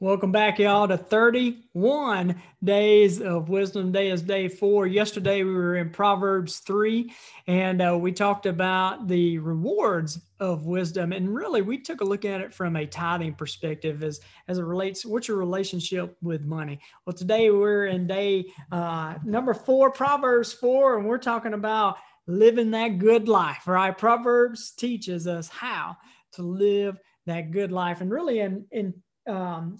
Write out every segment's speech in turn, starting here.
Welcome back, y'all, to 31 Days of Wisdom. Day is day 4. Yesterday, we were in Proverbs 3, and we talked about the rewards of wisdom. And really, we took a look at it from a tithing perspective as it relates, what's your relationship with money? Well, today, we're in day number 4, Proverbs 4, and we're talking about living that good life, right? Proverbs teaches us how to live that good life. And really, in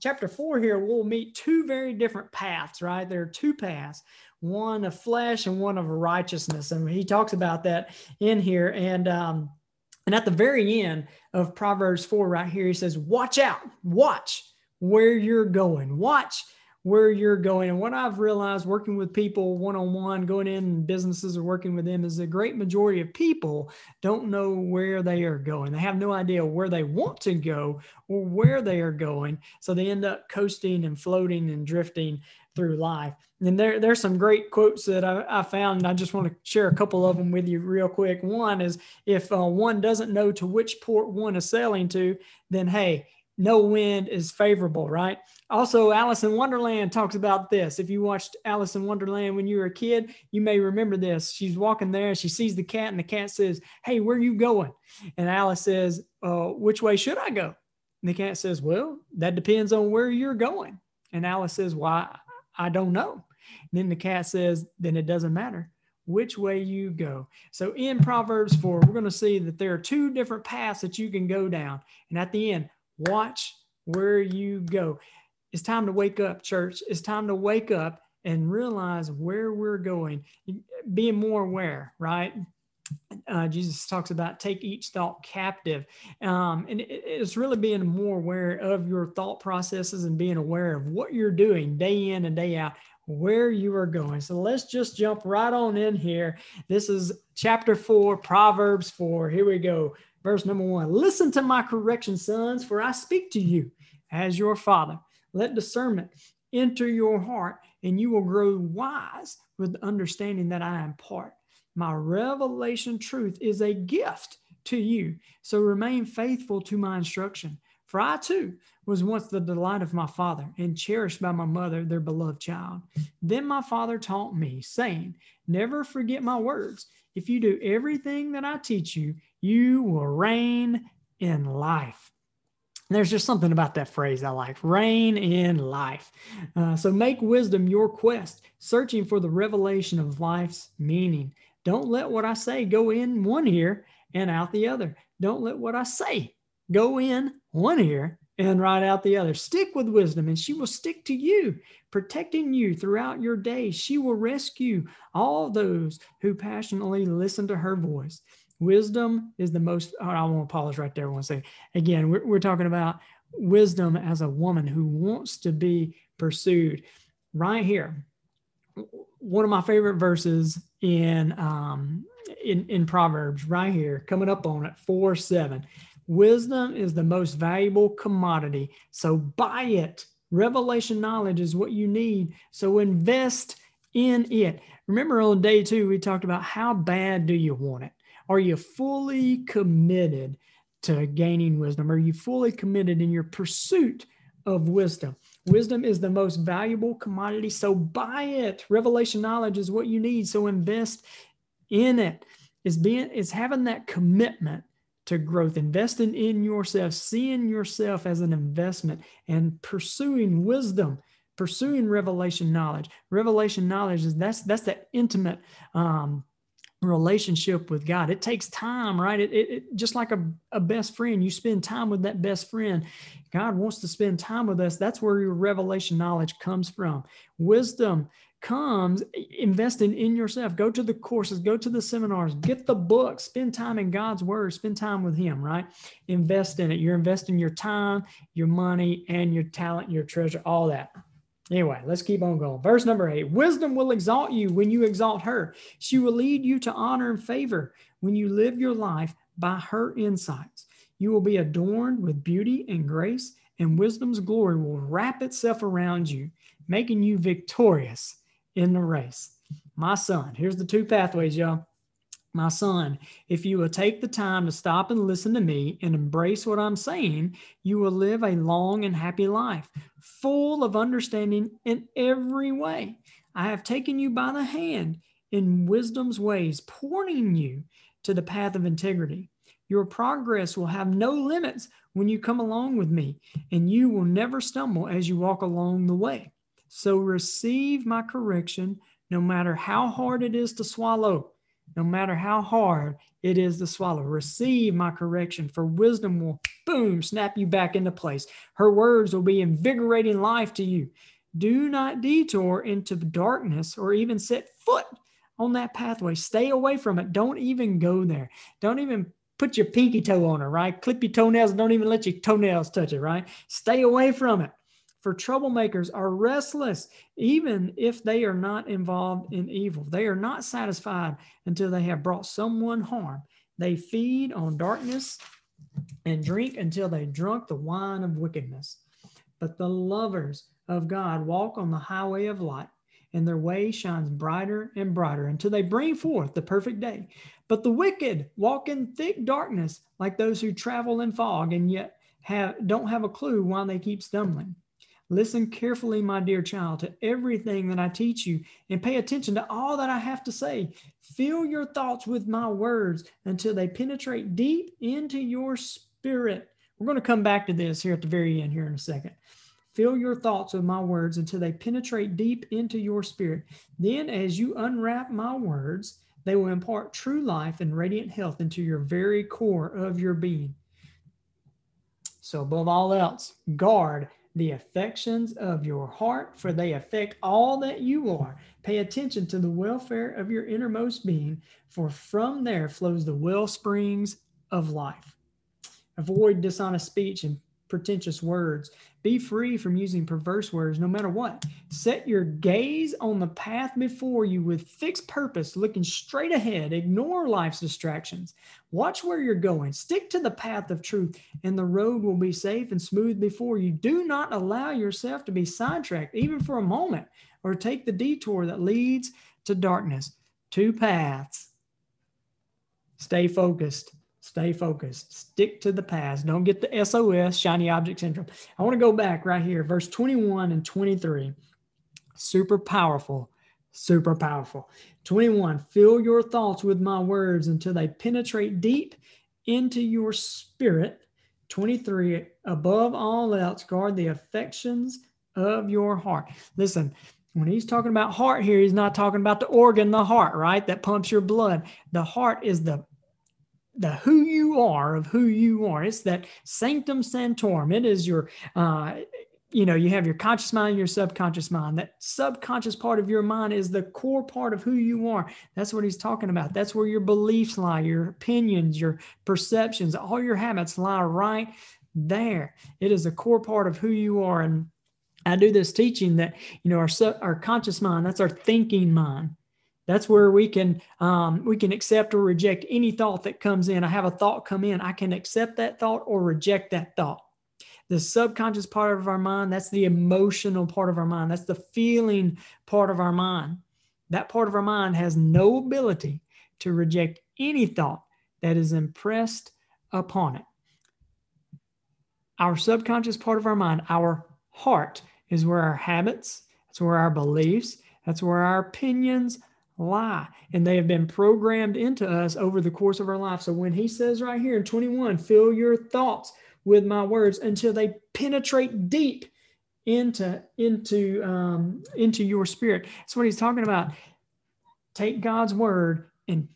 chapter 4 here, we'll meet two very different paths, right? There are two paths, one of flesh and one of righteousness. And he talks about that in here. And at the very end of Proverbs 4 right here, he says, watch out, watch where you're going, watch where you're going. And what I've realized working with people one-on-one, going in businesses or working with them, is the great majority of people don't know where they are going. They have no idea where they want to go or where they are going. So they end up coasting and floating and drifting through life. And there's some great quotes that I found, and I just want to share a couple of them with you real quick. One is, if one doesn't know to which port one is sailing to, then hey, no wind is favorable, right? Also, Alice in Wonderland talks about this. If you watched Alice in Wonderland when you were a kid, you may remember this. She's walking there, she sees the cat, and the cat says, hey, where are you going? And Alice says, which way should I go? And the cat says, well, that depends on where you're going. And Alice says, why? I don't know. And then the cat says, then it doesn't matter which way you go. So in Proverbs 4, we're going to see that there are two different paths that you can go down. And at the end, watch where you go. It's time to wake up, church. It's time to wake up and realize where we're going, being more aware, right? Jesus talks about take each thought captive. And it's really being more aware of your thought processes and being aware of what you're doing day in and day out, where you are going. So let's just jump right on in here. This is chapter 4, Proverbs 4. Here we go. Verse number 1, listen to my correction, sons, for I speak to you as your father. Let discernment enter your heart, and you will grow wise with the understanding that I impart. My revelation truth is a gift to you, so remain faithful to my instruction. For I, too, was once the delight of my father and cherished by my mother, their beloved child. Then my father taught me, saying, never forget my words. If you do everything that I teach you, you will reign in life. There's just something about that phrase I like, reign in life. So make wisdom your quest, searching for the revelation of life's meaning. Don't let what I say go in one ear and out the other. Don't let what I say go in one ear and right out the other. Stick with wisdom, and she will stick to you, protecting you throughout your days. She will rescue all those who passionately listen to her voice. Wisdom is the most, I want to pause right there one second. Again, we're talking about wisdom as a woman who wants to be pursued. Right here, one of my favorite verses in Proverbs right here, coming up on it, 4:7. Wisdom is the most valuable commodity, so buy it. Revelation knowledge is what you need, so invest in it. Remember on day 2, we talked about how bad do you want it? Are you fully committed to gaining wisdom? Are you fully committed in your pursuit of wisdom? Wisdom is the most valuable commodity, so buy it. Revelation knowledge is what you need, so invest in it. It's having that commitment to growth, investing in yourself, seeing yourself as an investment, and pursuing wisdom, pursuing revelation knowledge. Revelation knowledge is that's that intimate relationship with God. It takes time, right? It just like a best friend, you spend time with that best friend. God wants to spend time with us. That's where your revelation knowledge comes from. Wisdom comes investing in yourself. Go to the courses, go to the seminars, get the books, spend time in God's word, spend time with him, right? Invest in it. You're investing your time, your money, and your talent, your treasure, all that. Anyway, let's keep on going. Verse number 8, wisdom will exalt you when you exalt her. She will lead you to honor and favor when you live your life by her insights. You will be adorned with beauty and grace, and wisdom's glory will wrap itself around you, making you victorious in the race. My son, here's the two pathways, y'all. My son, if you will take the time to stop and listen to me and embrace what I'm saying, you will live a long and happy life, full of understanding in every way. I have taken you by the hand in wisdom's ways, pointing you to the path of integrity. Your progress will have no limits when you come along with me, and you will never stumble as you walk along the way. So receive my correction, no matter how hard it is to swallow. No matter how hard it is to swallow, receive my correction, for wisdom will, boom, snap you back into place. Her words will be invigorating life to you. Do not detour into darkness or even set foot on that pathway. Stay away from it. Don't even go there. Don't even put your pinky toe on it, right? Clip your toenails and don't even let your toenails touch it, right? Stay away from it. For troublemakers are restless, even if they are not involved in evil. They are not satisfied until they have brought someone harm. They feed on darkness and drink until they drunk the wine of wickedness. But the lovers of God walk on the highway of light, and their way shines brighter and brighter until they bring forth the perfect day. But the wicked walk in thick darkness, like those who travel in fog and yet don't have a clue why they keep stumbling. Listen carefully, my dear child, to everything that I teach you, and pay attention to all that I have to say. Fill your thoughts with my words until they penetrate deep into your spirit. We're going to come back to this here at the very end here in a second. Fill your thoughts with my words until they penetrate deep into your spirit. Then as you unwrap my words, they will impart true life and radiant health into your very core of your being. So above all else, guard the affections of your heart, for they affect all that you are. Pay attention to the welfare of your innermost being, for from there flows the well springs of life. Avoid dishonest speech and pretentious words. Be free from using perverse words no matter what. Set your gaze on the path before you with fixed purpose, looking straight ahead. Ignore life's distractions. Watch where you're going. Stick to the path of truth, and the road will be safe and smooth before you. Do not allow yourself to be sidetracked, even for a moment, or take the detour that leads to darkness. Two paths. Stay focused. Stay focused. Stick to the path. Don't get the SOS, shiny object syndrome. I want to go back right here. Verse 21 and 23. Super powerful. Super powerful. 21. Fill your thoughts with my words until they penetrate deep into your spirit. 23. Above all else, guard the affections of your heart. Listen. When he's talking about heart here, he's not talking about the organ, the heart, right? That pumps your blood. The heart is the who you are of who you are. It's that sanctum sanctorum. It is your, you have your conscious mind and your subconscious mind. That subconscious part of your mind is the core part of who you are. That's what he's talking about. That's where your beliefs lie, your opinions, your perceptions, all your habits lie right there. It is a core part of who you are. And I do this teaching that, our conscious mind, that's our thinking mind. That's where we can accept or reject any thought that comes in. I have a thought come in. I can accept that thought or reject that thought. The subconscious part of our mind, that's the emotional part of our mind. That's the feeling part of our mind. That part of our mind has no ability to reject any thought that is impressed upon it. Our subconscious part of our mind, our heart, is where our habits, that's where our beliefs, that's where our opinions lie, and they have been programmed into us over the course of our life. So when he says right here in 21, fill your thoughts with my words until they penetrate deep into your spirit. That's what he's talking about. Take God's word and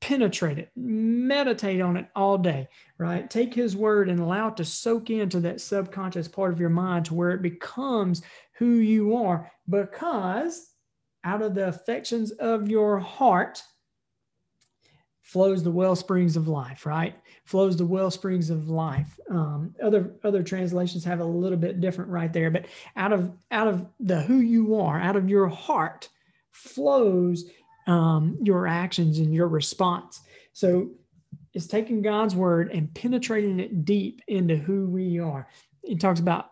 penetrate it. Meditate on it all day, right? Take his word and allow it to soak into that subconscious part of your mind to where it becomes who you are, because out of the affections of your heart flows the well springs of life, right? Flows the well springs of life. Other translations have a little bit different right there, but out of the who you are, out of your heart flows your actions and your response. So it's taking God's word and penetrating it deep into who we are. He talks about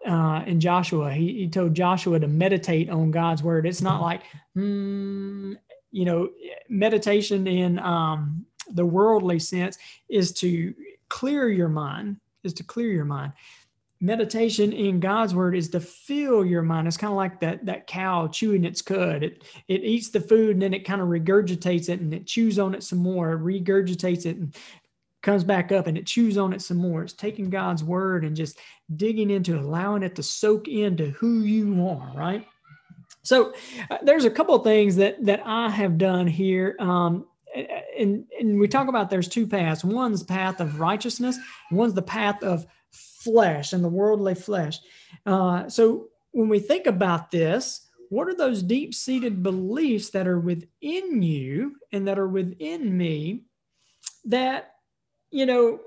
in Joshua, he told Joshua to meditate on God's word. It's not like you know, meditation in the worldly sense is to clear your mind, is to clear your mind. Meditation in God's word is to fill your mind. It's kind of like that cow chewing its cud. It eats the food and then it kind of regurgitates it and it chews on it some more, regurgitates it and comes back up and it chews on it some more. It's taking God's word and just digging into it, allowing it to soak into who you are, right? So there's a couple of things that I have done here. And we talk about there's two paths. One's path of righteousness. One's the path of flesh and the worldly flesh. So when we think about this, what are those deep-seated beliefs that are within you and that are within me that, you know,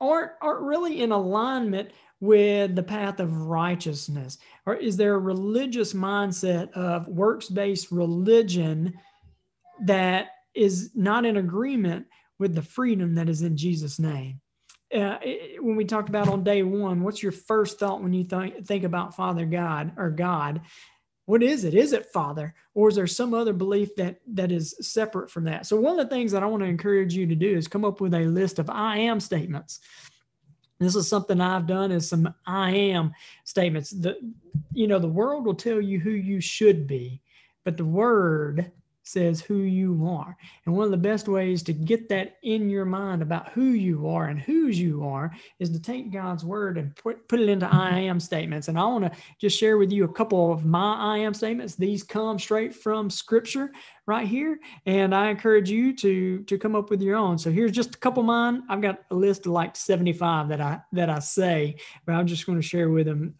aren't really in alignment with the path of righteousness? Or is there a religious mindset of works-based religion that is not in agreement with the freedom that is in Jesus' name? When we talked about on day one, what's your first thought when you think about Father God or God? What is it? Is it Father? Or is there some other belief that is separate from that? So one of the things that I want to encourage you to do is come up with a list of I am statements. This is something I've done, is some I am statements. The world will tell you who you should be, but the word says who you are. And one of the best ways to get that in your mind about who you are and whose you are is to take God's word and put it into I am statements. And I want to just share with you a couple of my I am statements. These come straight from scripture right here. And I encourage you to come up with your own. So here's just a couple of mine. I've got a list of like 75 that I say, but I'm just going to share with them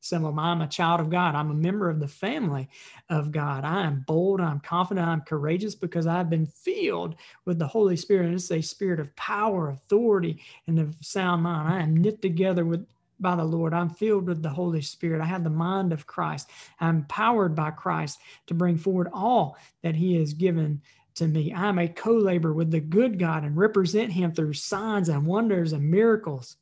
some of them. I'm a child of God. I'm a member of the family of God. I am bold. I'm confident. I'm courageous because I've been filled with the Holy Spirit. And it's a spirit of power, authority, and of sound mind. I am knit together by the Lord. I'm filled with the Holy Spirit. I have the mind of Christ. I'm empowered by Christ to bring forward all that he has given to me. I'm a co-laborer with the good God and represent him through signs and wonders and miracles.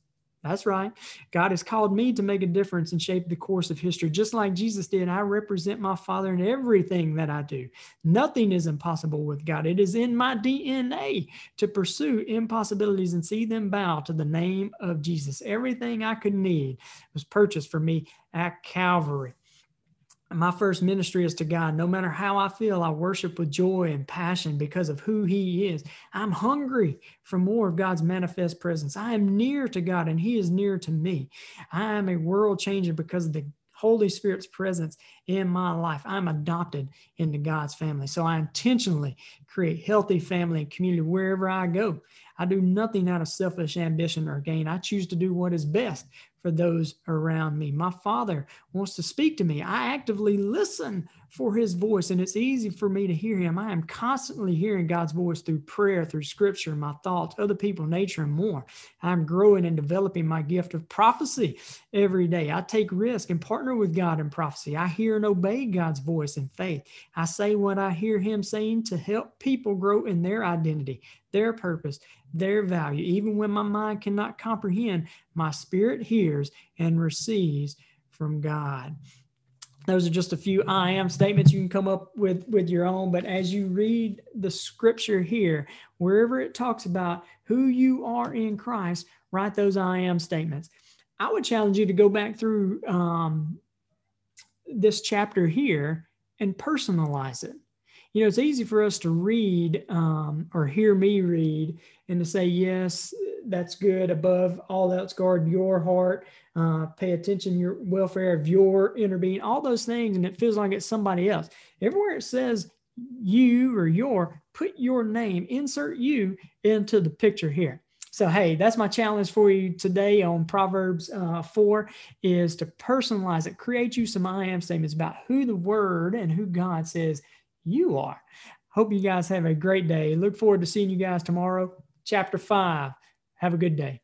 That's right. God has called me to make a difference and shape the course of history. Just like Jesus did, I represent my Father in everything that I do. Nothing is impossible with God. It is in my DNA to pursue impossibilities and see them bow to the name of Jesus. Everything I could need was purchased for me at Calvary. My first ministry is to God. No matter how I feel, I worship with joy and passion because of who he is. I'm hungry for more of God's manifest presence. I am near to God and he is near to me. I am a world changer because of the Holy Spirit's presence in my life. I'm adopted into God's family. So I intentionally create healthy family and community wherever I go. I do nothing out of selfish ambition or gain. I choose to do what is best for those around me. My Father wants to speak to me. I actively listen for his voice, and it's easy for me to hear him. I am constantly hearing God's voice through prayer, through scripture, my thoughts, other people, nature, and more. I'm growing and developing my gift of prophecy every day. I take risk and partner with God in prophecy. I hear and obey God's voice in faith. I say what I hear him saying to help people grow in their identity, their purpose, their value. Even when my mind cannot comprehend, my spirit hears and receives from God. Those are just a few I am statements. You can come up with your own, but as you read the scripture here, wherever it talks about who you are in Christ, write those I am statements. I would challenge you to go back through this chapter here and personalize it. You know, it's easy for us to read or hear me read and to say, yes, that's good. Above all else, guard your heart, pay attention, your welfare of your inner being, all those things. And it feels like it's somebody else. Everywhere it says you or your, put your name, insert you into the picture here. So, hey, that's my challenge for you today on Proverbs 4 is to personalize it, create you some I am statements about who the word and who God says you are. Hope you guys have a great day. Look forward to seeing you guys tomorrow. Chapter 5. Have a good day.